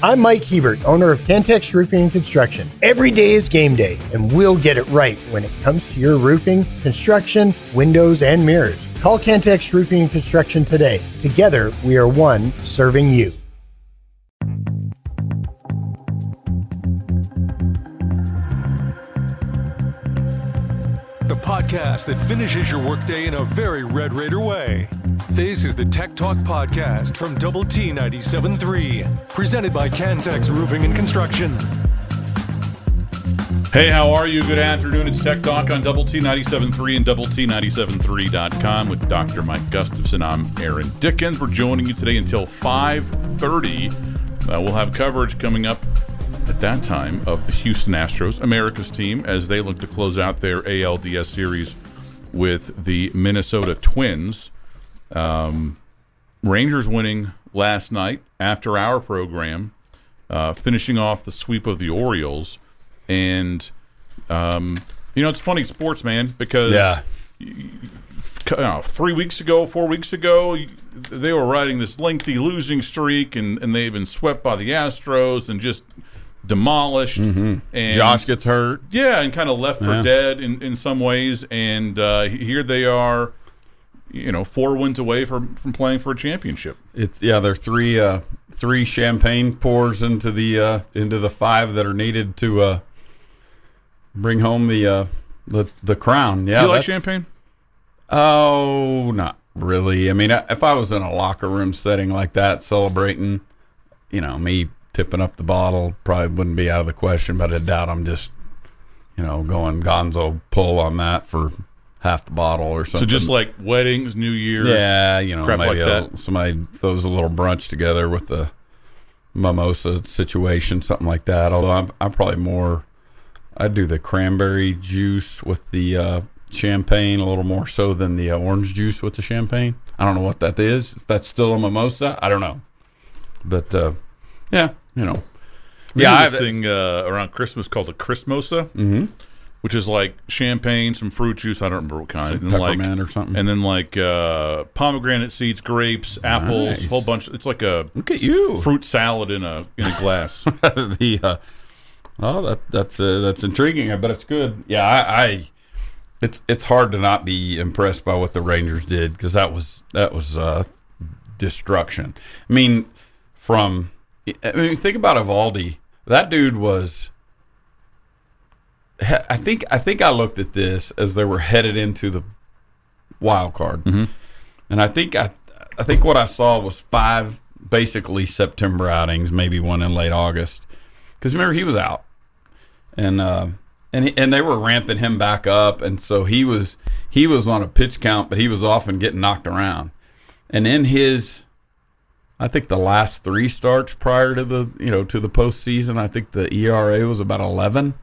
I'm Mike Hebert, owner of Cantex Roofing and Construction. Every day is game day, and we'll get it right when it comes to your roofing, construction, windows, and mirrors. Call Cantex Roofing and Construction today. Together, we are one serving you. Podcast that finishes your workday in a very Red Raider way. This is the Tech Talk Podcast from Double T 97.3, presented by Cantex Roofing and Construction. Hey, how are you? Good afternoon. It's Tech Talk on Double T 97.3 and DoubleT97.3.com with Dr. Mike Gustafson. I'm Aaron Dickens. We're joining you today until 5:30. We'll have coverage coming up at that time of the Houston Astros, America's team, as they look to close out their ALDS series with the Minnesota Twins. Rangers winning last night after our program, finishing off the sweep of the Orioles. And, you know, it's funny sports, man, because 4 weeks ago, they were riding this lengthy losing streak, and they've been swept by the Astros and just demolished, and Josh gets hurt, and kind of left for dead in some ways. And here they are, you know, 4 wins away from playing for a championship. It's they're three champagne pours into the 5 that are needed to bring home the crown. Yeah, you like champagne? Oh, not really. I mean, if I was in a locker room setting like that, celebrating, you know, me tipping up the bottle probably wouldn't be out of the question, but I doubt I'm just, you know, going gonzo pull on that for half the bottle or something. So just like weddings, New Year's, you know, crap maybe like that. Somebody throws a little brunch together with the mimosa situation, something like that. Although I'm probably more, I do the cranberry juice with the champagne a little more so than the orange juice with the champagne. I don't know what that is. If that's still a mimosa, I don't know. But yeah, you know, I have this thing around Christmas called a Christmosa, which is like champagne, some fruit juice, I don't remember what kind, and peppermint or something, and then like pomegranate seeds, grapes, apples, a whole bunch. It's like a fruit salad in a glass. That's intriguing. I bet it's good. Yeah, it's hard to not be impressed by what the Rangers did, because that was destruction. I mean, think about Evaldi. That dude was. I think I looked at this as they were headed into the wild card, and I think what I saw was 5 basically September outings, maybe one in late August, because remember he was out, and they were ramping him back up, and so he was on a pitch count, but he was often getting knocked around, and in his. I think the last 3 starts prior to the postseason, I think the ERA was about 11.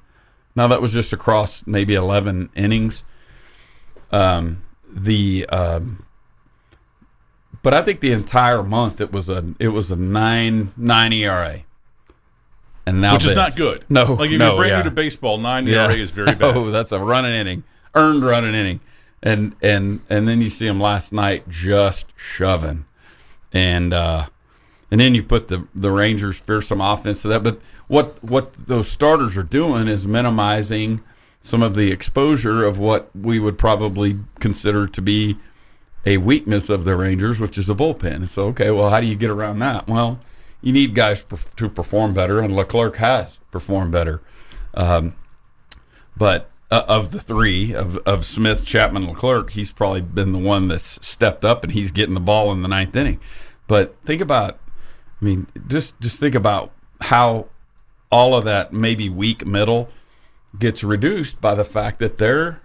Now that was just across maybe 11 innings. But I think the entire month it was a 9 ERA. And now which is not good. No, like if you're brand new to baseball, 9 ERA is very bad. Oh, that's a earned run an inning, and then you see him last night just shoving. And then you put the Rangers' fearsome offense to that. But what those starters are doing is minimizing some of the exposure of what we would probably consider to be a weakness of the Rangers, which is the bullpen. So, okay, well, how do you get around that? Well, you need guys to perform better, and Leclerc has performed better. But of the 3, of Smith, Chapman, Leclerc, he's probably been the one that's stepped up, and he's getting the ball in the 9th inning. But think about, I mean, just think about how all of that maybe weak middle gets reduced by the fact that they're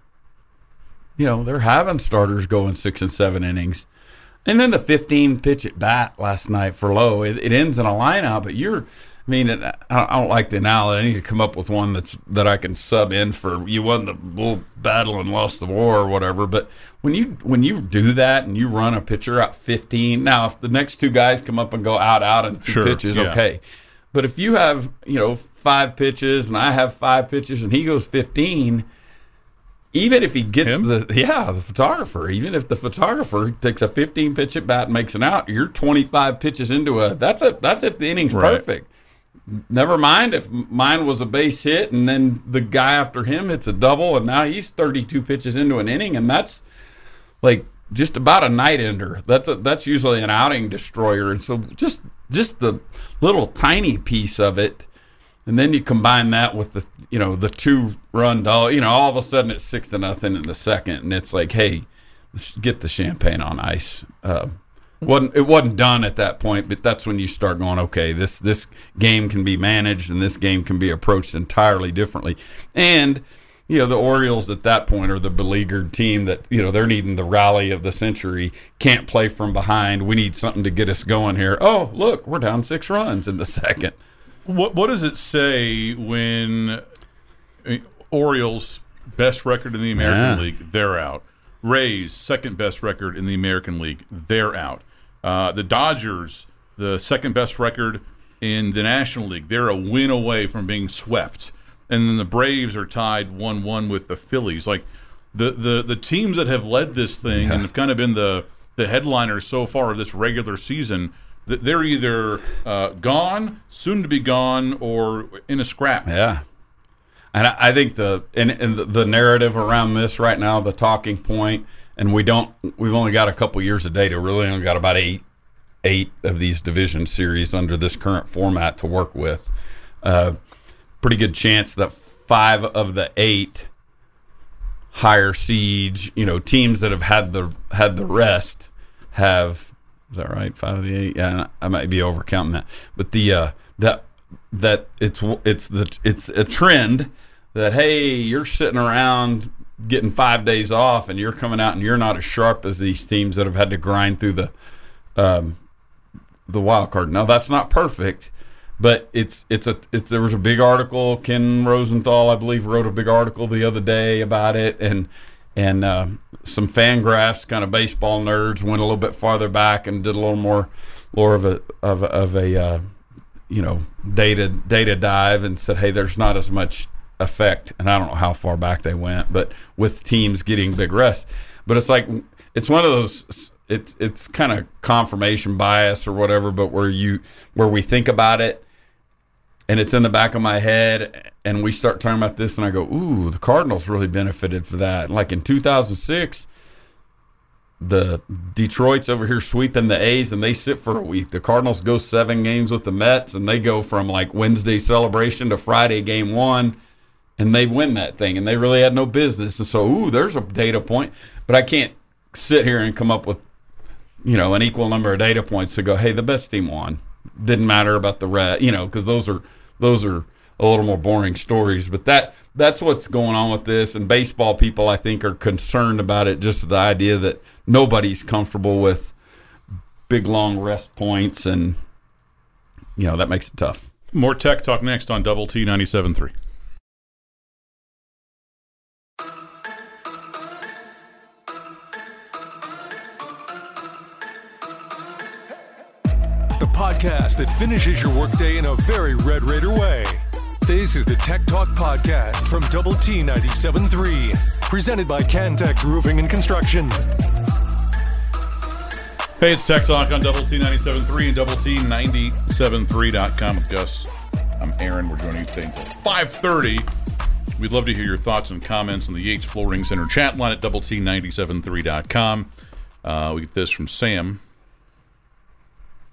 having starters going 6 and 7 innings. And then the 15-pitch at bat last night for Lowe, it ends in a lineout, but I don't like the analogy. I need to come up with one that I can sub in for you won the bull battle and lost the war or whatever. But when you do that and you run a pitcher out 15, now if the next 2 guys come up and go out and 2 pitches, okay. But if you have 5 pitches and I have 5 pitches and he goes 15, even if he gets the photographer takes a 15-pitch at bat and makes an out, you're 25 pitches into that's if the inning's perfect. never mind if mine was a base hit and then the guy after him hits a double and now he's 32 pitches into an inning, and that's like just about a night ender. That's usually an outing destroyer. And so just the little tiny piece of it, and then you combine that with the, you know, the 2-run double, you know, all of a sudden it's 6-0 in the second, and it's like, hey, let's get the champagne on ice. It wasn't done at that point, but that's when you start going, okay, this game can be managed and this game can be approached entirely differently. And, you know, the Orioles at that point are the beleaguered team that, you know, they're needing the rally of the century. Can't play from behind. We need something to get us going here. Oh, look, we're down 6 runs in the second. What does it say when Orioles' best record in the American League, they're out. Rays, second best record in the American League, they're out. The Dodgers, the second best record in the National League, they're a win away from being swept. And then the Braves are tied 1-1 with the Phillies. Like the teams that have led this thing and have kind of been the headliners so far of this regular season, they're either gone, soon to be gone, or in a scrap. Yeah. And I think the narrative around this right now, the talking point, and we've only got a couple years a day to really only got about eight of these division series under this current format to work with. Pretty good chance that 5 of the 8 higher seeds, you know, teams that have had the rest have. Is that right? 5 of the 8. Yeah, I might be overcounting that, but it's a trend that, hey, you're sitting around getting 5 days off and you're coming out and you're not as sharp as these teams that have had to grind through the wild card. Now that's not perfect, but there was a big article. Ken Rosenthal, I believe, wrote a big article the other day about it, and some fan graphs, kind of baseball nerds, went a little bit farther back and did a little more of a you know, data dive, and said, hey, there's not as much effect. And I don't know how far back they went, but with teams getting big rest. But it's like, it's one of those, it's kind of confirmation bias or whatever, but where we think about it and it's in the back of my head, and we start talking about this and I go, ooh, the Cardinals really benefited for that. Like in 2006, the Detroit's over here sweeping the A's, and they sit for a week. The Cardinals go 7 games with the Mets, and they go from like Wednesday celebration to Friday game 1, and they win that thing, and they really had no business. And so, ooh, there's a data point, but I can't sit here and come up with, you know, an equal number of data points to go, hey, the best team won. Didn't matter about the rest, you know, because those are a little more boring stories. But that's what's going on with this, and baseball people, I think, are concerned about it, just the idea that nobody's comfortable with big, long rest points, and, you know, that makes it tough. More tech talk next on Double T 97.3. The podcast that finishes your workday in a very Red Raider way. This is the Tech Talk Podcast from Double T 97.3, presented by Cantex Roofing and Construction. Hey, it's Tech Talk on Double T 97.3 and DoubleT97.3.com. I'm Gus. I'm Aaron. We're doing new things at 5:30. We'd love to hear your thoughts and comments on the Yates Flooring Center chat line at DoubleT97.3.com. We get this from Sam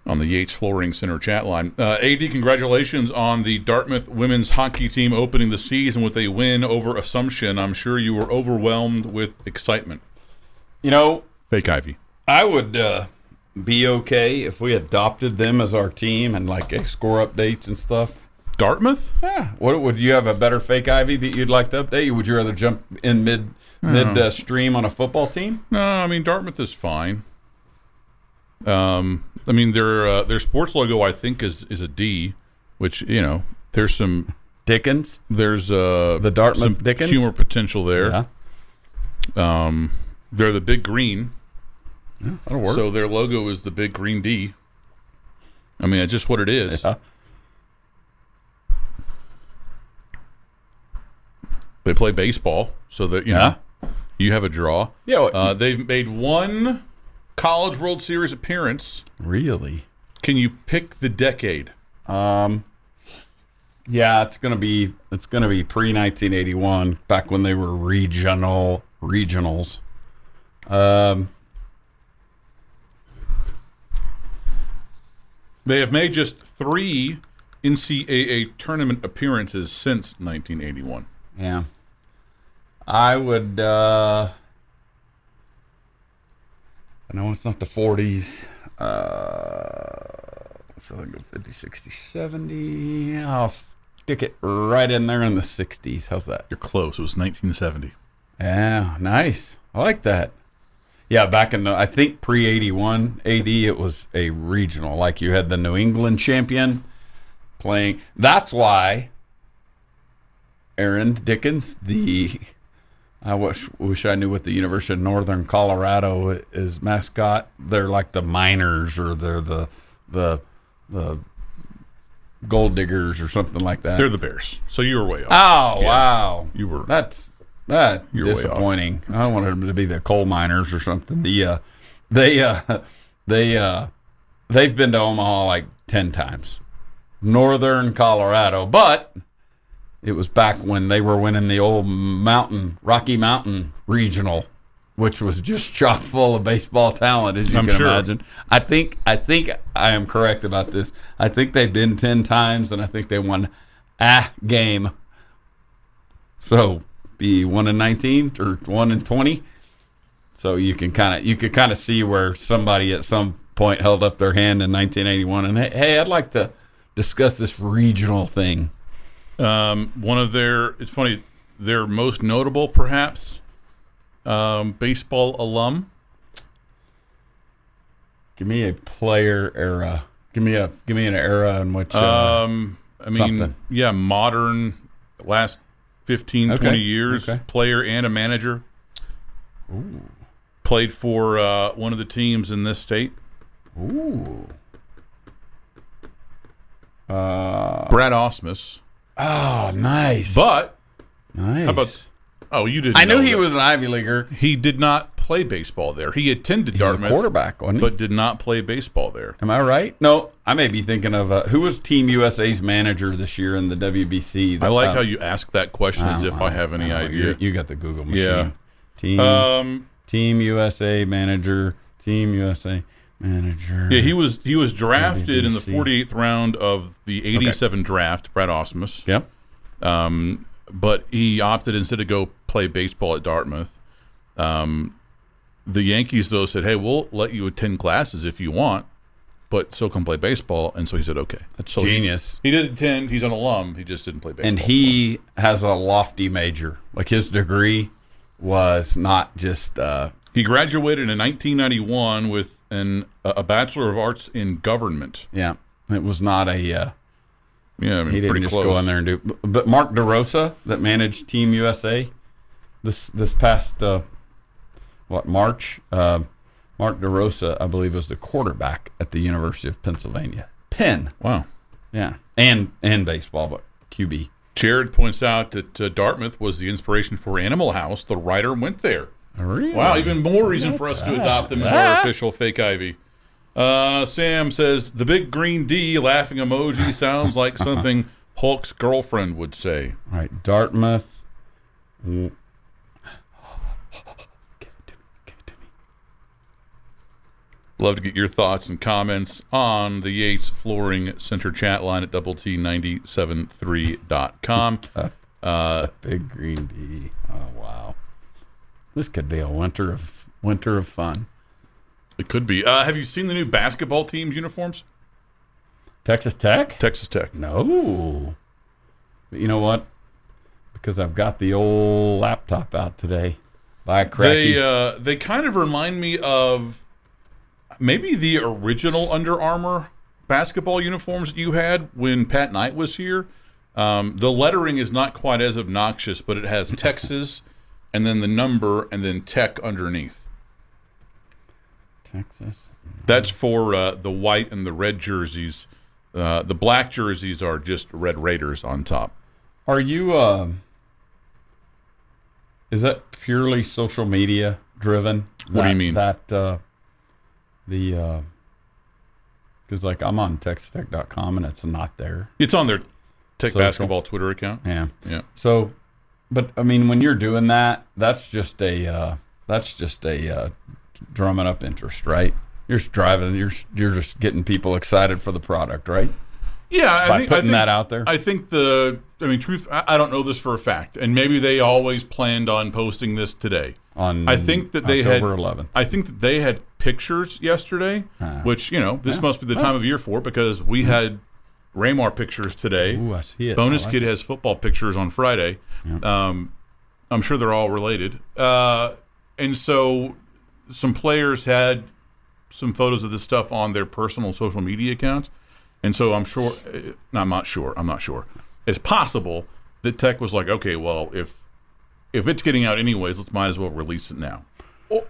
on the Yates Flooring Center chat line. AD, congratulations on the Dartmouth women's hockey team opening the season with a win over Assumption. I'm sure you were overwhelmed with excitement. You know, fake Ivy. I would... be okay if we adopted them as our team and like score updates and stuff. Dartmouth? Yeah. What would you have a better fake Ivy that you'd like to update? Would you rather jump in mid stream on a football team? No, I mean, Dartmouth is fine. I mean, their sports logo, I think, is a D, which, you know, there's some Dickens. There's the Dartmouth Dickens humor potential there. Yeah. They're the Big Green. Yeah, that'll work. So their logo is the Big Green D. I mean, that's just what it is. Yeah. They play baseball, so that, you know, you have a draw. Yeah. They've made one College World Series appearance. Really? Can you pick the decade? Yeah, it's gonna be pre-1981, back when they were regionals. They have made just 3 NCAA tournament appearances since 1981. Yeah. I would, I know it's not the 40s. So I'll go 50, 60, 70. I'll stick it right in there in the 60s. How's that? You're close. It was 1970. Yeah, nice. I like that. Yeah, back in the, I think pre-81 AD, it was a regional. Like you had the New England champion playing. That's why Aaron Dickens, the... I wish I knew what the University of Northern Colorado is mascot. They're like the miners, or they're the gold diggers or something like that. They're the Bears. So you were way off. Oh, yeah. Wow. You were. That's disappointing. I wanted them to be the coal miners or something. They've been to Omaha like 10 times. Northern Colorado, but it was back when they were winning the old Rocky Mountain Regional, which was just chock full of baseball talent, as you can imagine. I think I am correct about this. I think they've been 10 times, and I think they won a game. So be 1 in 19 or 1 in 20. So you could kind of see where somebody at some point held up their hand in 1981 and hey, I'd like to discuss this regional thing. One of their, it's funny, their most notable, perhaps, baseball alum. Give me a player era. Give me an era in which. Modern, last 15, okay. 20 years, okay. Player and a manager. Ooh. Played for one of the teams in this state. Ooh. Brad Ausmus. Oh, nice. But nice. How about, oh, you didn't. I knew he was an Ivy Leaguer. He did not play baseball there. He attended Dartmouth. He was a quarterback, wasn't he? But did not play baseball there. Am I right? No, I may be thinking of who was Team USA's manager this year in the WBC. I like how you ask that question as if I have any idea. You got the Google machine. Yeah. Team USA manager. Team USA manager. Yeah, he was drafted in the 48th round of the 87 draft, Brad Ausmus. Yep. But he opted instead to go play baseball at Dartmouth. The Yankees, though, said, hey, we'll let you attend classes if you want, but still come play baseball. And so he said, okay. That's so genius. He did attend. He's an alum. He just didn't play baseball. And he has a lofty major. Like his degree was not just he graduated in 1991 with a Bachelor of Arts in Government. Yeah, it was not a. He didn't just go in there and do. But Mark DeRosa, that managed Team USA, this past March? Mark DeRosa, I believe, was the quarterback at the University of Pennsylvania. Penn. Wow. Yeah, and baseball, but QB. Jared points out that Dartmouth was the inspiration for Animal House. The writer went there. Really? Wow, even more reason for us to adopt them as our official fake Ivy. Sam says, the big green D laughing emoji sounds like something Hulk's girlfriend would say. All right, Dartmouth. Give it to me. Love to get your thoughts and comments on the Yates Flooring Center chat line at DoubleT97.3.com. Big green D. Oh, wow. This could be a winter of fun. It could be. Have you seen the new basketball team's uniforms? Texas Tech. No. But you know what? Because I've got the old laptop out today. By cracky. They kind of remind me of maybe the original Under Armour basketball uniforms that you had when Pat Knight was here. The lettering is not quite as obnoxious, but it has Texas and then the number, and then Tech underneath. Texas. That's for the white and the red jerseys. The black jerseys are just Red Raiders on top. Are you, is that purely social media driven? What do you mean? That, because I'm on textech.com and it's not there. It's on their Tech basketball Twitter account. Yeah. Yeah. So, but I mean, when you're doing that, that's just drumming up interest, right? You're just driving. You're just getting people excited for the product, right? Yeah, by putting that out there. I don't know this for a fact, and maybe they always planned on posting this today. October 11th. I think that they had pictures yesterday, which this must be the time of year for, because we had Raymar pictures today. Ooh, I see it. Bonus Kid has football pictures on Friday. Yeah. I'm sure they're all related. And so some players had some photos of this stuff on their personal social media accounts. And so I'm not sure. It's possible that Tech was like, okay, well, if it's getting out anyways, let's might as well release it now.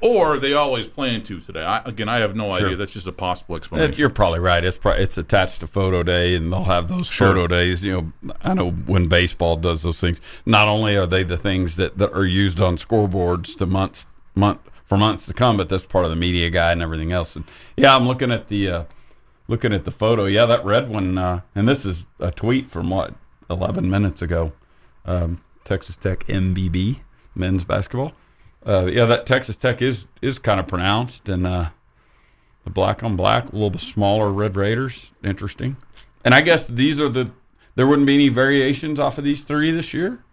Or they always plan to today. I have no idea. That's just a possible explanation. You're probably right. It's attached to photo day, and they'll have those photo days. I know when baseball does those things, not only are they the things that are used on scoreboards for months to come, but that's part of the media guide and everything else. And yeah, I'm looking at the... Looking at the photo, yeah, that red one, and this is a tweet from 11 minutes ago. Texas Tech MBB, men's basketball. That Texas Tech is kind of pronounced, and the black on black, a little bit smaller Red Raiders, interesting. And I guess there wouldn't be any variations off of these three this year?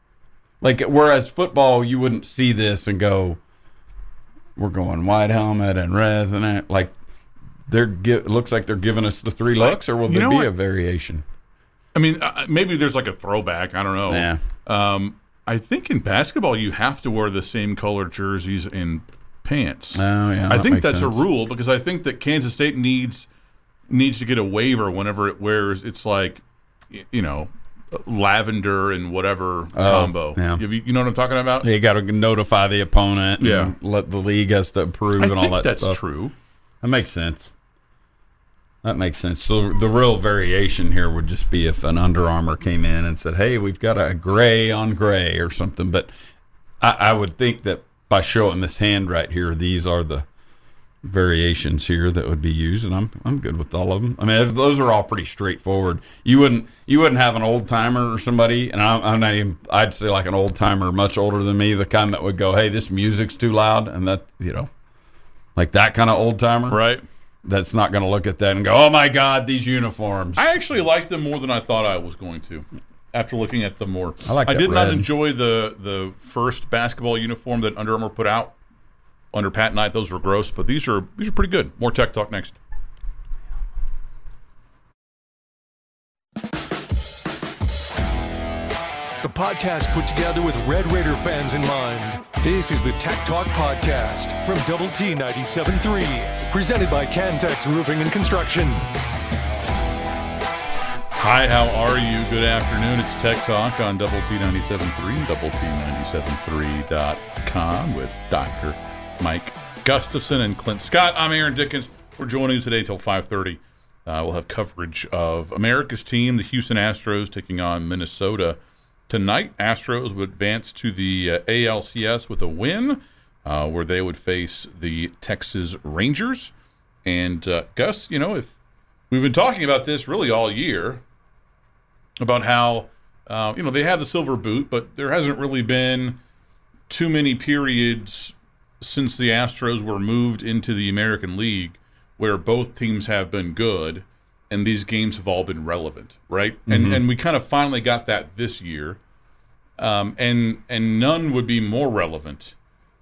Like, whereas football, you wouldn't see this and go, we're going white helmet and red and that, like, it looks like they're giving us the three looks, or will there be a variation? I mean, maybe there's like a throwback. I don't know. Yeah. I think in basketball you have to wear the same color jerseys and pants. Oh, yeah. I think that's a rule, because I think that Kansas State needs to get a waiver whenever it wears. It's like, lavender and whatever combo. Yeah. You know what I'm talking about? You got to notify the opponent. Yeah. And let the league has to approve and all that stuff. That's true. That makes sense. So the real variation here would just be if an Under Armour came in and said, hey, we've got a gray on gray or something. But I would think that by showing this hand right here, these are the variations here that would be used, and I'm good with all of them. I mean, those are all pretty straightforward. You wouldn't have an old timer or somebody, and I'd say like an old timer much older than me, the kind that would go, hey, this music's too loud, and that, like that kind of old timer, right? That's not going to look at that and go, "Oh my God, these uniforms!" I actually liked them more than I thought I was going to. After looking at them more, I did not enjoy the first basketball uniform that Under Armour put out under Pat Knight. Those were gross, but these are pretty good. More Tech Talk next. The podcast put together with Red Raider fans in mind. This is the Tech Talk Podcast from Double T 97.3, presented by Cantex Roofing and Construction. Hi, how are you? Good afternoon. It's Tech Talk on Double T 97.3 and DoubleT97.3.com with Dr. Mike Gustafson and Clint Scott. I'm Aaron Dickens. We're joining you today till 5:30. We'll have coverage of America's team, the Houston Astros, taking on Minnesota tonight. Astros would advance to the ALCS with a win, where they would face the Texas Rangers. And Gus, if we've been talking about this really all year, about how they have the silver boot, but there hasn't really been too many periods since the Astros were moved into the American League where both teams have been good. And these games have all been relevant, right? Mm-hmm. And we kind of finally got that this year. And none would be more relevant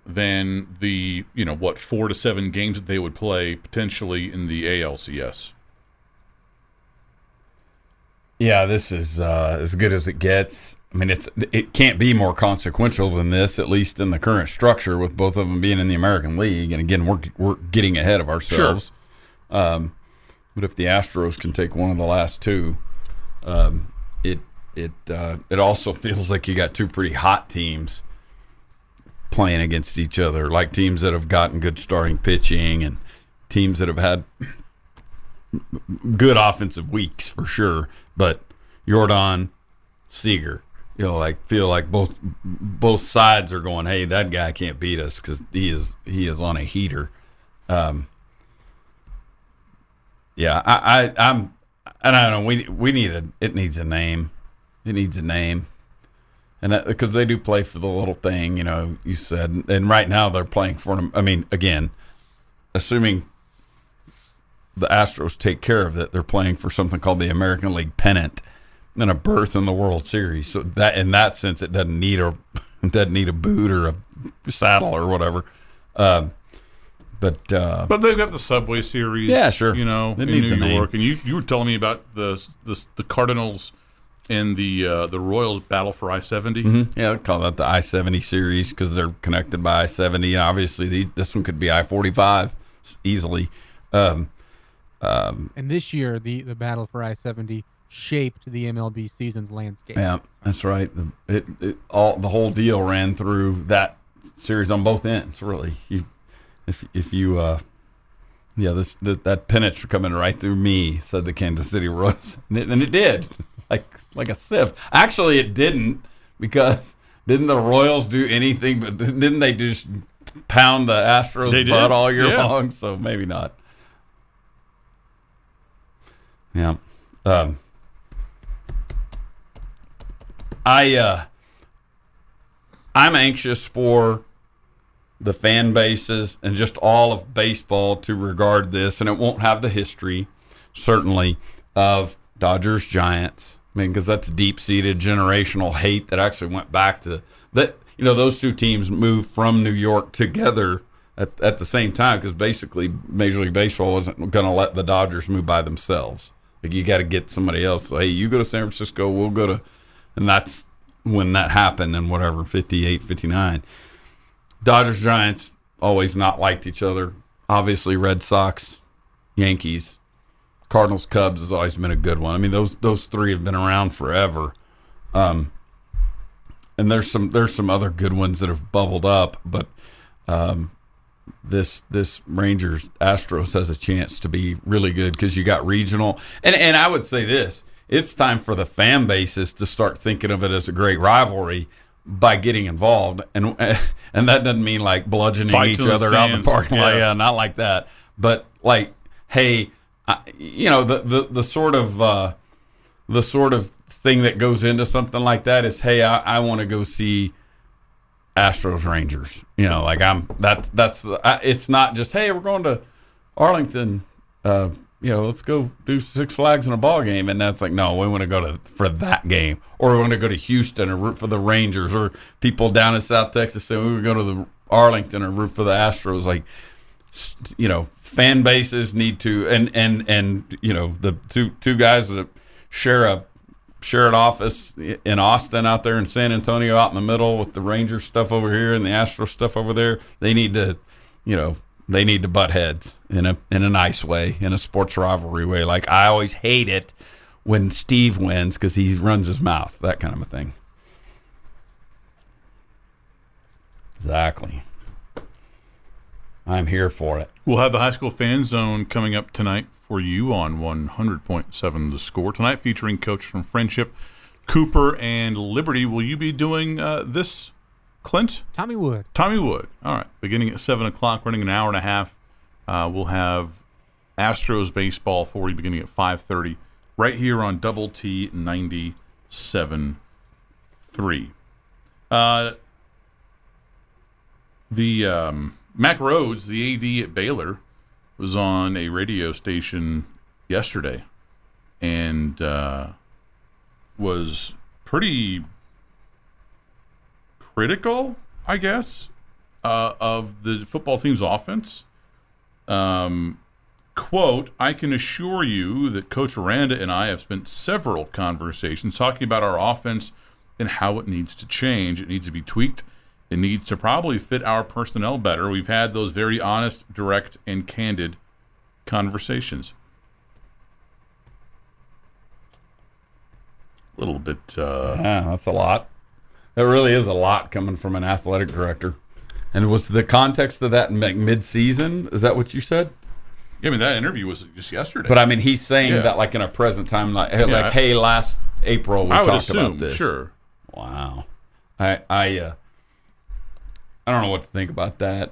than the 4 to 7 games that they would play potentially in the ALCS. Yeah, this is as good as it gets. I mean, it can't be more consequential than this, at least in the current structure, with both of them being in the American League. And again, we're getting ahead of ourselves. Sure. But if the Astros can take one of the last two, it also feels like you got two pretty hot teams playing against each other, like teams that have gotten good starting pitching and teams that have had good offensive weeks for sure. But Jordan, Seager, feel like both sides are going, hey, that guy can't beat us because he is on a heater. Yeah, I don't know. It needs a name. It needs a name. And because they do play for the little thing, you know, you said. And right now they're playing for them. I mean, again, assuming the Astros take care of it, they're playing for something called the American League pennant and a berth in the World Series. So that, in that sense, it doesn't need a boot or a saddle or whatever. But they've got the Subway Series. Yeah, sure. You know, it needs a name. York, and you were telling me about the Cardinals and the Royals battle for I-70. Mm-hmm. Yeah, I call that the I-70 series because they're connected by I-70. Obviously, this one could be I-45 easily. And this year, the battle for I-70 shaped the MLB season's landscape. Yeah, that's right. The whole deal ran through that series on both ends. Really, that pennant was coming right through me, said the Kansas City Royals, and it did. Like a sieve. Actually, it didn't, because didn't the Royals do anything? But didn't they just pound the Astros' butt all year long? So maybe not. Yeah. I'm anxious for the fan bases and just all of baseball to regard this, and it won't have the history, certainly, of Dodgers, Giants. I mean, because that's deep-seated generational hate that actually went back to that. You know, those two teams moved from New York together at the same time, because basically Major League Baseball wasn't going to let the Dodgers move by themselves. Like, you got to get somebody else. So, hey, you go to San Francisco, we'll go to, and that's when that happened in whatever 58, 59. Dodgers, Giants always not liked each other. Obviously, Red Sox, Yankees. Cardinals, Cubs has always been a good one. I mean, those three have been around forever, and there's some other good ones that have bubbled up, but this Rangers Astros has a chance to be really good because you got regional, and I would say this: it's time for the fan bases to start thinking of it as a great rivalry by getting involved, and that doesn't mean like bludgeoning each other out in the parking lot, yeah, not like that, but like, hey. You know, the sort of thing that goes into something like that is, hey, I want to go see Astros Rangers. You know, like it's not just, hey, we're going to Arlington. You know, let's go do Six Flags in a ball game, and that's like, no, we want to go for that game, or we want to go to Houston and root for the Rangers, or people down in South Texas say we would go to the Arlington and root for the Astros, like. You know, fan bases need to, and you know, the two guys that share an office in Austin out there, in San Antonio out in the middle, with the Rangers stuff over here and the Astros stuff over there. They need to, you know, butt heads in a nice way, in a sports rivalry way. Like, I always hate it when Steve wins because he runs his mouth, that kind of a thing. Exactly. I'm here for it. We'll have the High School Fan Zone coming up tonight for you on 100.7 The Score. Tonight featuring coaches from Friendship, Cooper, and Liberty. Will you be doing this, Clint? Tommy Wood. Tommy Wood. All right. Beginning at 7 o'clock, running an hour and a half. We'll have Astros baseball for you beginning at 5:30 right here on Double T 97.3. Mack Rhoades, the AD at Baylor, was on a radio station yesterday and was pretty critical, I guess, of the football team's offense. Quote, "I can assure you that Coach Aranda and I have spent several conversations talking about our offense and how it needs to change. It needs to be tweaked. It needs to probably fit our personnel better. We've had those very honest, direct, and candid conversations." A little bit... that's a lot. That really is a lot coming from an athletic director. And was the context of that mid-season? Is that what you said? Yeah, I mean, that interview was just yesterday. But, I mean, he's saying that like in a present time, hey, last April we talked about this. Sure. Wow. I don't know what to think about that.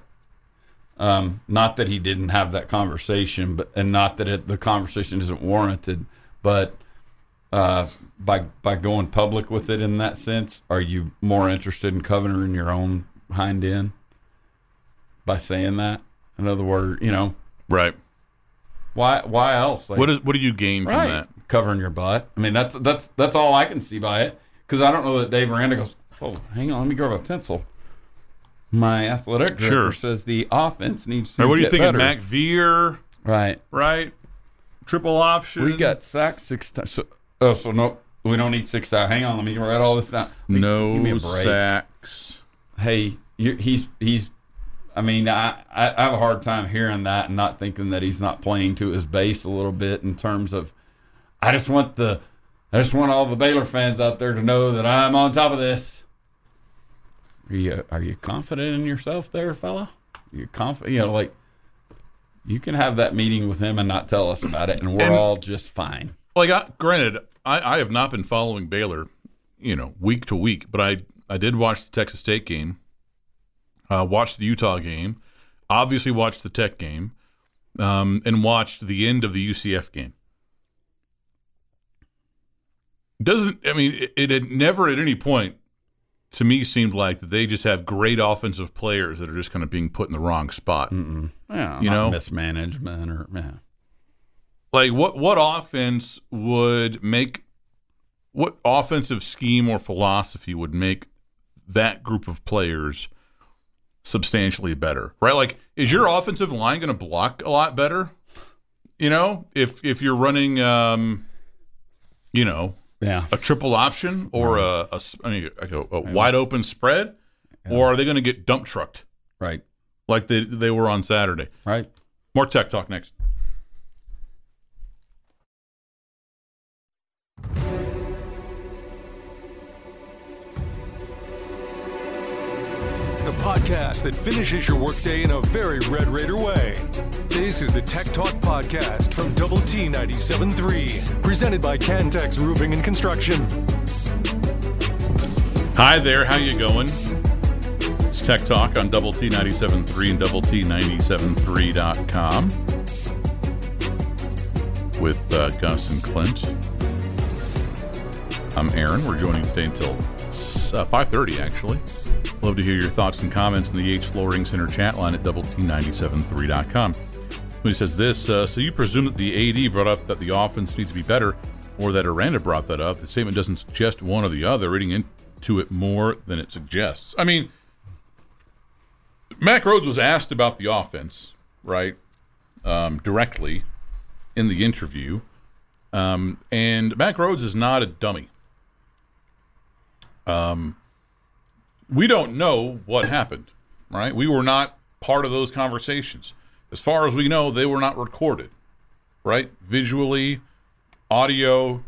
Not that he didn't have that conversation, but not that the conversation isn't warranted, but by going public with it in that sense, are you more interested in covering your own hind end by saying that? In other words, you know, right? Why else? Like, what do you gain from that? Covering your butt. I mean, that's all I can see by it, because I don't know that Dave Aranda goes, oh, hang on, let me grab a pencil. My athletic director says the offense needs to. Right, what do you think of Mack Veer? Right. Triple option. We got sacked 6 times. So no, we don't need 6 sacks. Hang on, let me write all this down. No sacks. Hey, he's. I mean, I have a hard time hearing that and not thinking that he's not playing to his base a little bit in terms of. I just want all the Baylor fans out there to know that I'm on top of this. Are you confident in yourself there, fella? You confident? You know, like, you can have that meeting with him and not tell us about it, and we're all just fine. Like, I have not been following Baylor, you know, week to week, but I did watch the Texas State game, watched the Utah game, obviously watched the Tech game, and watched the end of the UCF game. It had never at any point to me seemed like that they just have great offensive players that are just kind of being put in the wrong spot. Mm-mm. Yeah, you know, mismanagement or like what offense would make, what offensive scheme or philosophy would make that group of players substantially better, right? Like, is your offensive line going to block a lot better? You know, if you're running, you know. Yeah, a triple option or a wide open spread, or are they going to get dump trucked? Right, like they were on Saturday. Right. More Tech Talk next. The podcast that finishes your workday in a very Red Raider way. This is the Tech Talk Podcast from Double T 97.3, presented by Cantex Roofing and Construction. Hi there, how you going? It's Tech Talk on Double T 97.3 and DoubleT97.3.com with Gus and Clint. I'm Aaron. We're joining today until 5:30, actually. Love to hear your thoughts and comments in the Yates Flooring Center chat line at DoubleT97.3.com. Somebody says this, so you presume that the AD brought up that the offense needs to be better, or that Aranda brought that up. The statement doesn't suggest one or the other, reading into it more than it suggests. I mean, Mack Rhoades was asked about the offense, right, directly in the interview, and Mack Rhoades is not a dummy. We don't know what happened, right? We were not part of those conversations. As far as we know, they were not recorded, right? Visually, audio,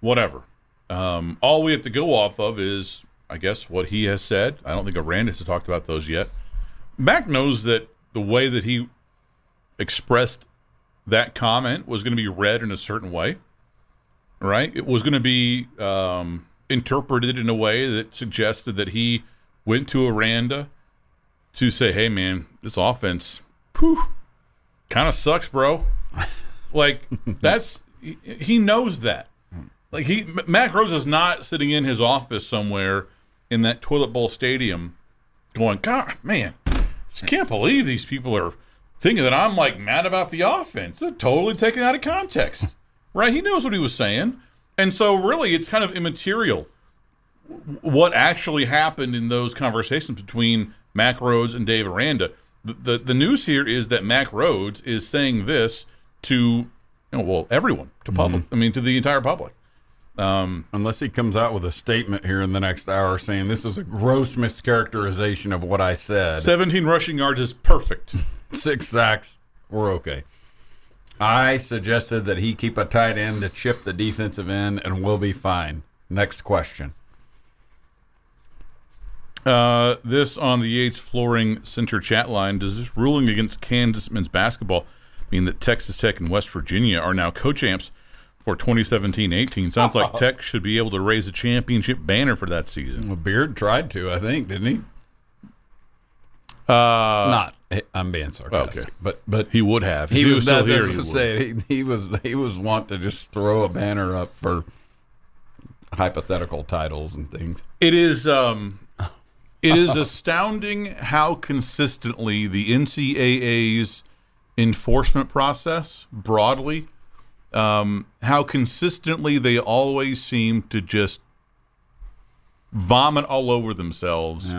whatever. All we have to go off of is, I guess, what he has said. I don't think Aranda has talked about those yet. Mack knows that the way that he expressed that comment was going to be read in a certain way, right? It was going to be interpreted in a way that suggested that he went to Aranda to say, hey, man, this offense kind of sucks, bro. Like, that's – he knows that. Like, Mack Rhoades is not sitting in his office somewhere in that toilet bowl stadium going, God, man, I just can't believe these people are thinking that I'm, like, mad about the offense. They're totally taken out of context, right? He knows what he was saying. And so, really, it's kind of immaterial what actually happened in those conversations between Mack Rhoades and Dave Aranda. The news here is that Mack Rhoades is saying this to, you know, well, everyone, to public. Mm-hmm. I mean, to the entire public. Unless he comes out with a statement here in the next hour saying this is a gross mischaracterization of what I said. 17 rushing yards is perfect. 6 sacks. We're okay. I suggested that he keep a tight end to chip the defensive end, and we'll be fine. Next question. This on the Yates Flooring Center chat line. Does this ruling against Kansas men's basketball mean that Texas Tech and West Virginia are now co-champs for 2017-18? Sounds like Tech should be able to raise a championship banner for that season. Well, Beard tried to, I think, didn't he? Not. I'm being sarcastic, okay. but he would have. He was still here. He was want to just throw a banner up for hypothetical titles and things. It is astounding how consistently the NCAA's enforcement process broadly, how consistently they always seem to just vomit all over themselves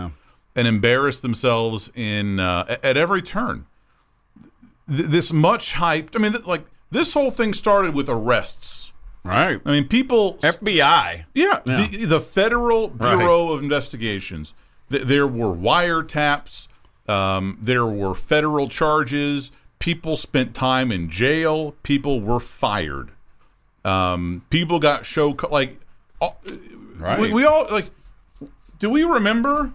and embarrass themselves in at every turn. This much hyped. I mean, like this whole thing started with arrests. Right. I mean, people. FBI. Yeah. The Federal Bureau of Investigations. There were wiretaps. There were federal charges. People spent time in jail. People were fired. People got We all do we remember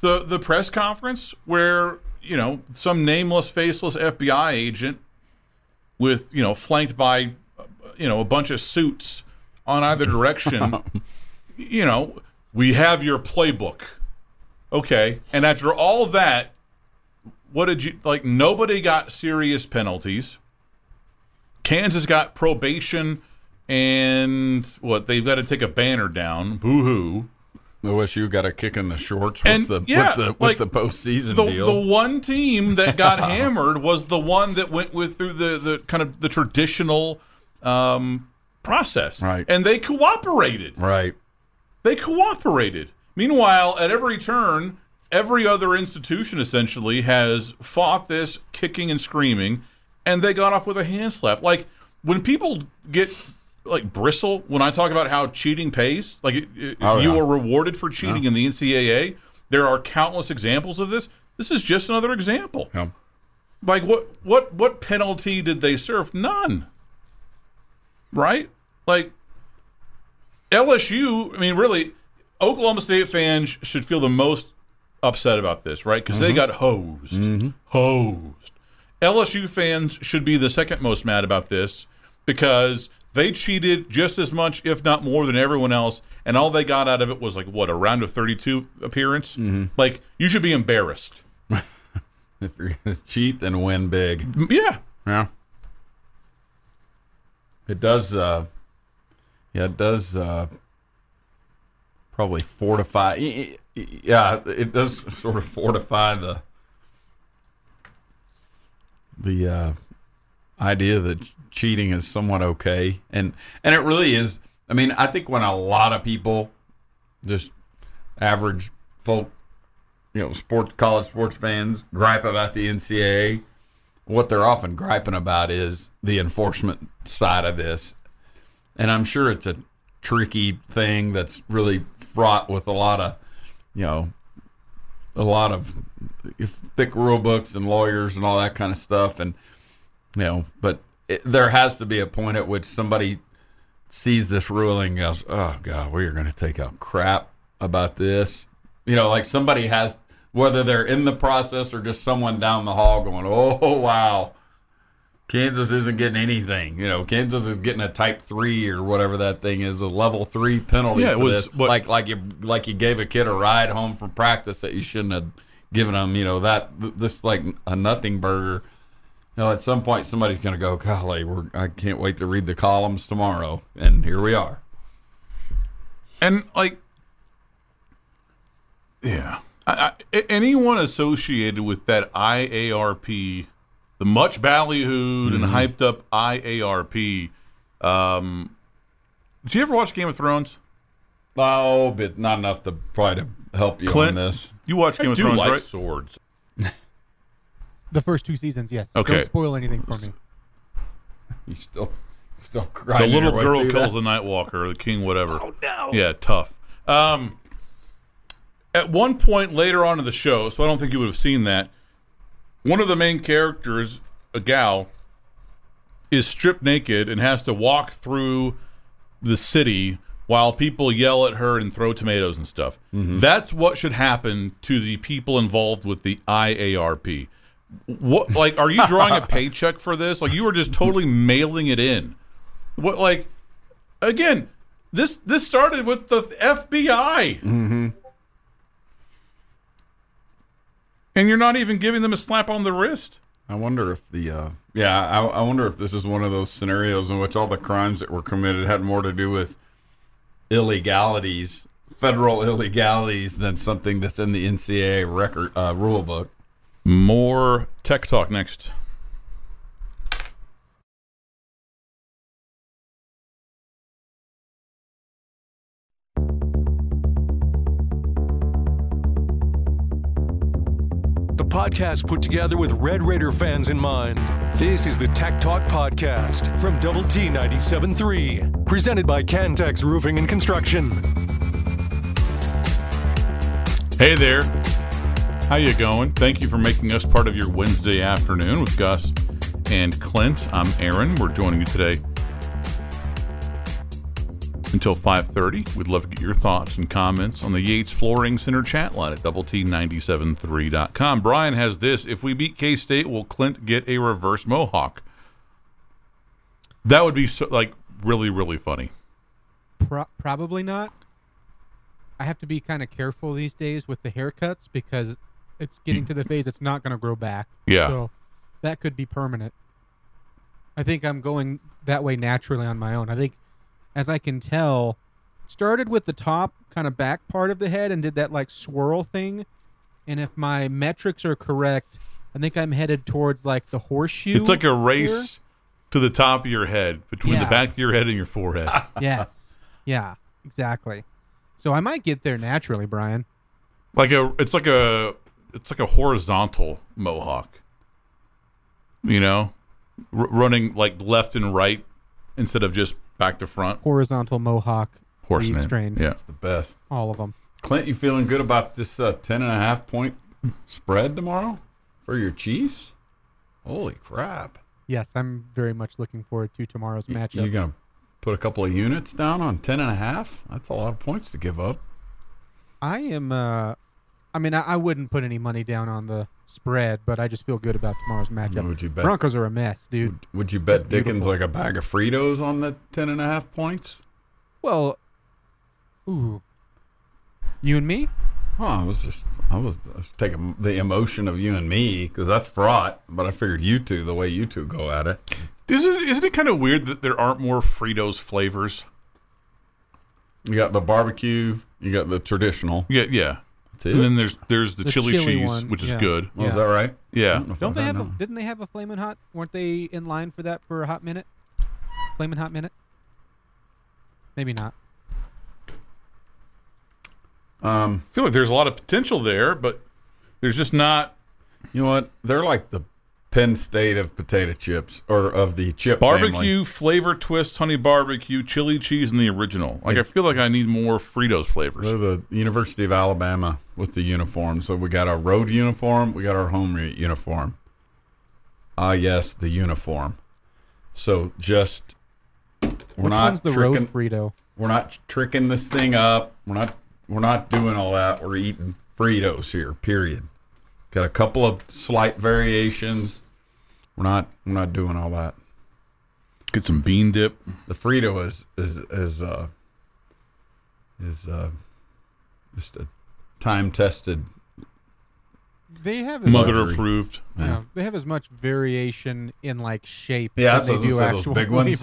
the press conference where, you know, some nameless, faceless FBI agent with, you know, flanked by, you know, a bunch of suits on either direction, you know, we have your playbook. Okay. And after all that, what did you, like, nobody got serious penalties. Kansas got probation and what? They've got to take a banner down. Boo-hoo. OSU got a kick in the shorts with the postseason deal. The one team that got hammered was the one that went through the kind of the traditional process. Right. And they cooperated. Right. They cooperated. Meanwhile, at every turn, every other institution essentially has fought this kicking and screaming, and they got off with a hand slap. Like, when people get... like bristle when I talk about how cheating pays, like you are rewarded for cheating in the NCAA. There are countless examples of this. This is just another example. Yeah. Like what penalty did they serve? None. Right? Like LSU, I mean, really, Oklahoma State fans should feel the most upset about this, right? Because they got hosed. Mm-hmm. Hosed. LSU fans should be the second most mad about this because they cheated just as much, if not more, than everyone else, and all they got out of it was, like, what, a round of 32 appearance? Mm-hmm. Like, you should be embarrassed. If you're going to cheat and win big. Yeah. Yeah. It does, probably fortify. Yeah, it does sort of fortify the idea that cheating is somewhat okay, and it really is. I mean, I think when a lot of people, just average folk, you know, college sports fans, gripe about the NCAA, what they're often griping about is the enforcement side of this. And I'm sure it's a tricky thing that's really fraught with a lot of thick rule books and lawyers and all that kind of stuff, and you know, but there has to be a point at which somebody sees this ruling and goes, oh, God, we are going to take out crap about this. You know, like somebody has, whether they're in the process or just someone down the hall going, oh, wow, Kansas isn't getting anything. You know, Kansas is getting a type 3 or whatever that thing is, a level 3 penalty for this. What, like you gave a kid a ride home from practice that you shouldn't have given them, you know, that just like a nothing burger. You know, at some point, somebody's going to go, golly, I can't wait to read the columns tomorrow. And here we are. And, like, yeah. Anyone associated with that IARP, the much ballyhooed and hyped-up IARP, did you ever watch Game of Thrones? Oh, but not enough to probably to help you, Clint, on this. You watch Game of Thrones, right? Swords. The first 2 seasons, yes. Okay. Don't spoil anything for me. You still cry. The little girl kills the Nightwalker, the king, whatever. Oh, no. Yeah, tough. At one point later on in the show, so I don't think you would have seen that, one of the main characters, a gal, is stripped naked and has to walk through the city while people yell at her and throw tomatoes and stuff. Mm-hmm. That's what should happen to the people involved with the IARP. What, like, are you drawing a paycheck for this? Like, you were just totally mailing it in. What, like, again, this started with the FBI. Mm-hmm. And you're not even giving them a slap on the wrist. I wonder if I wonder if this is one of those scenarios in which all the crimes that were committed had more to do with illegalities, federal illegalities, than something that's in the NCAA record rule book. More tech talk next. Podcast put together with Red Raider fans in mind. This is the Tech Talk Podcast from Double T 97.3, presented by Cantex Roofing and Construction. Hey there. How you going? Thank you for making us part of your Wednesday afternoon with Gus and Clint. I'm Aaron. We're joining you today until 5:30. We'd love to get your thoughts and comments on the Yates Flooring Center chat line at DoubleT97.3.com. Brian has this: if we beat K-State, will Clint get a reverse mohawk? That would be really funny. Probably not. I have to be kind of careful these days with the haircuts because it's getting to the phase it's not going to grow back. Yeah. So that could be permanent. I think I'm going that way naturally on my own. I think, as I can tell, started with the top kind of back part of the head and did that like swirl thing. And if my metrics are correct, I think I'm headed towards like the horseshoe. It's like a race here to the top of your head, between the back of your head and your forehead. Yes. Yeah, exactly. So I might get there naturally, Brian. It's like a horizontal mohawk, you know, running like left and right instead of just back to front. Horizontal mohawk. Horseman. Strain. Yeah. It's the best. All of them. Clint, you feeling good about this 10.5-point spread tomorrow for your Chiefs? Holy crap. Yes, I'm very much looking forward to tomorrow's matchup. You're going to put a couple of units down on 10.5? That's a lot of points to give up. I am, I wouldn't put any money down on the spread, but I just feel good about tomorrow's matchup. Would you bet? Broncos are a mess, dude. Would you bet Dickens like a bag of Fritos on the 10.5 points? Well, ooh, you and me? Oh, I was taking the emotion of you and me because that's fraught, but I figured you two, the way you two go at it. Isn't it kind of weird that there aren't more Fritos flavors? You got the barbecue, you got the traditional. Yeah. And then there's the chili cheese one, which is good. Oh, yeah. Is that right? Yeah. Didn't they have a Flamin' Hot? Weren't they in line for that for a hot minute? Flamin' Hot minute? Maybe not. I feel like there's a lot of potential there, but there's just not. You know what? They're like the Penn State of potato chips, or of the chip barbecue family. Flavor twist, honey barbecue, chili cheese, and the original. I feel like I need more Fritos flavors. They're the University of Alabama with the uniform. So we got our road uniform, we got our home uniform. Ah, yes, the uniform. So just We're not tricking this thing up. We're not doing all that. We're eating Fritos here. Period. Got a couple of slight variations. We're not doing all that. Get some bean dip. The Frito is just a time tested. They have mother approved. Yeah, they have as much variation in like shape. Yeah, as they do actual big ones.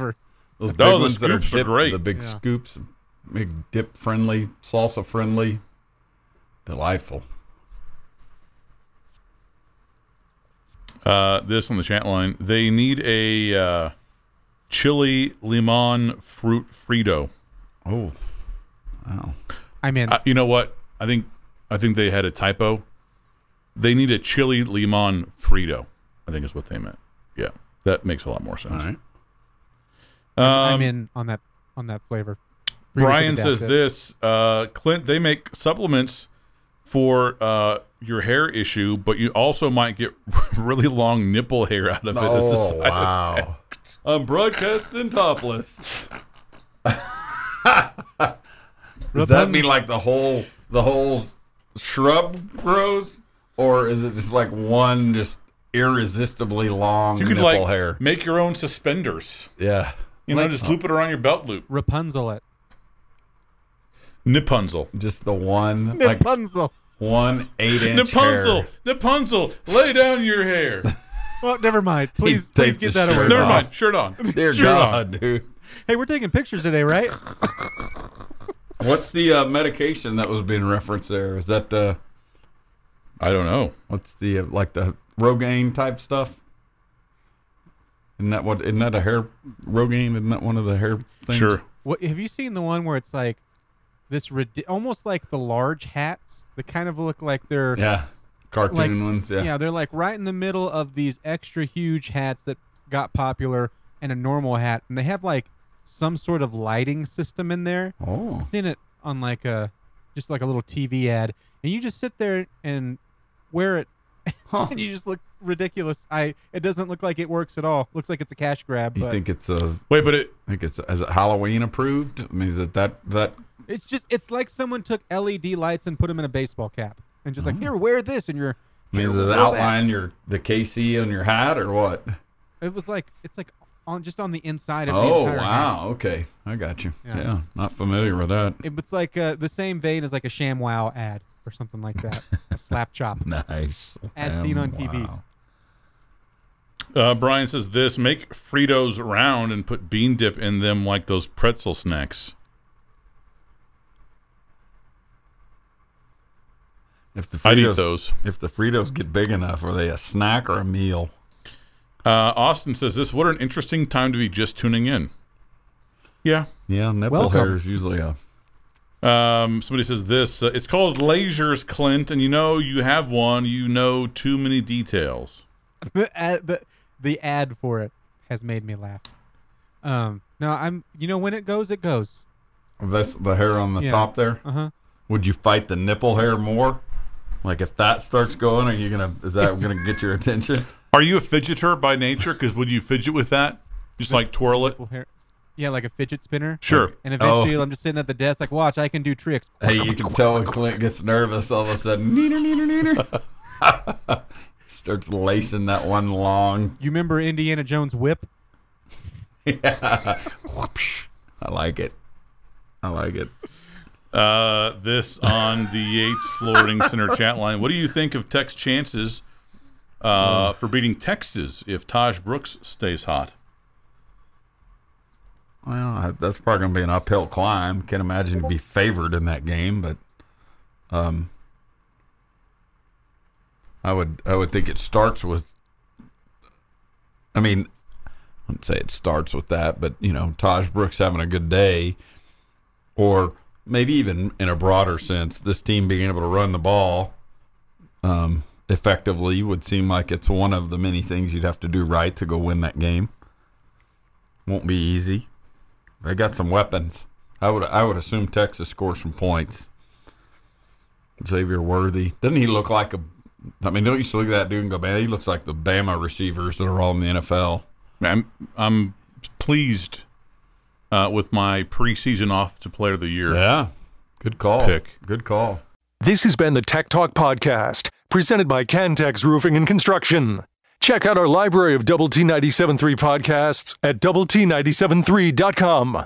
Those big ones that are dipped, great. The big scoops, big dip friendly, salsa friendly, delightful. This on the chat line. They need a chili limon fruit Frito. Oh, wow! I'm in. You know what? I think they had a typo. They need a chili limon Frito, I think is what they meant. Yeah, that makes a lot more sense. All right. I'm in on that flavor. Fritos Brian says this. Clint, they make supplements for your hair issue, but you also might get really long nipple hair out of it. Oh, wow. I'm broadcasting topless. Does that mean like the whole shrub grows, or is it just like one just irresistibly long nipple hair? Make your own suspenders. Yeah. You know, just loop it around your belt loop. Rapunzel it. Nipunzel. Just the one. Nipunzel. Like, 1 8-inch Nipunzel, hair. Nipunzel, lay down your hair. Well, never mind. Please get that away. Never mind. Shirt on. Dear shirt God, on. Dude. Hey, we're taking pictures today, right? What's the medication that was being referenced there? Is that the... I don't know. What's the, like the Rogaine type stuff? Isn't that a hair... Rogaine, isn't that one of the hair things? Sure. What, have you seen the one where it's like this... almost like the large hats that kind of look like they're... Yeah. Cartoon like, ones, yeah. Yeah, they're like right in the middle of these extra huge hats that got popular and a normal hat. And they have like some sort of lighting system in there. Oh. I've seen it on like a, just like a little TV ad. And you just sit there and wear it. Huh. And you just look ridiculous. It doesn't look like it works at all. It looks like it's a cash grab. You think it's a... Wait, but it... I think it's... Is it Halloween approved? I mean, is it that... It's just... It's like someone took LED lights and put them in a baseball cap. And just like, here, wear this, and you're... I mean, is it outline the KC on your hat, or what? It was like... It's like on the inside of the entire hat. Oh, wow. Okay. I got you. Yeah. Not familiar with that. It's like the same vein as like a ShamWow ad or something like that. A slap chop. Nice. As seen on TV. Brian says this, make Fritos round and put bean dip in them like those pretzel snacks. I'd eat those. If the Fritos get big enough, are they a snack or a meal? Austin says this, what an interesting time to be just tuning in. Yeah. Yeah, nipple hair is usually a... somebody says this, it's called lasers, Clint, and you know you have one, you know too many details. The ad for it has made me laugh. No, I'm... You know, when it goes, it goes. That's the hair on the top there? Uh-huh. Would you fight the nipple hair more? Like if that starts going, is that gonna get your attention? Are you a fidgeter by nature? Because would you fidget with that? Just like twirl it? Yeah, like a fidget spinner. Sure. Like, and eventually I'm just sitting at the desk like, watch, I can do tricks. Hey, you can tell when Clint gets nervous all of a sudden. Neener. Starts lacing that one long. You remember Indiana Jones' whip? Yeah. I like it. This on the Yates Flooring Center chat line. What do you think of Tech's chances for beating Texas if Taj Brooks stays hot? Well, that's probably going to be an uphill climb. Can't imagine to be favored in that game, but I would think it starts with... I mean, I wouldn't say it starts with that, but Taj Brooks having a good day, or maybe even in a broader sense, this team being able to run the ball effectively would seem like it's one of the many things you'd have to do right to go win that game. Won't be easy. They got some weapons. I would assume Texas scores some points. Xavier Worthy. Doesn't he look like a... I mean, don't you look at that dude and go, man, he looks like the Bama receivers that are all in the NFL. I'm pleased with my preseason offensive player of the year. Yeah, good call. Good call. This has been the Tech Talk Podcast, presented by Cantex Roofing and Construction. Check out our library of Double T 97.3 podcasts at DoubleT97.3.com.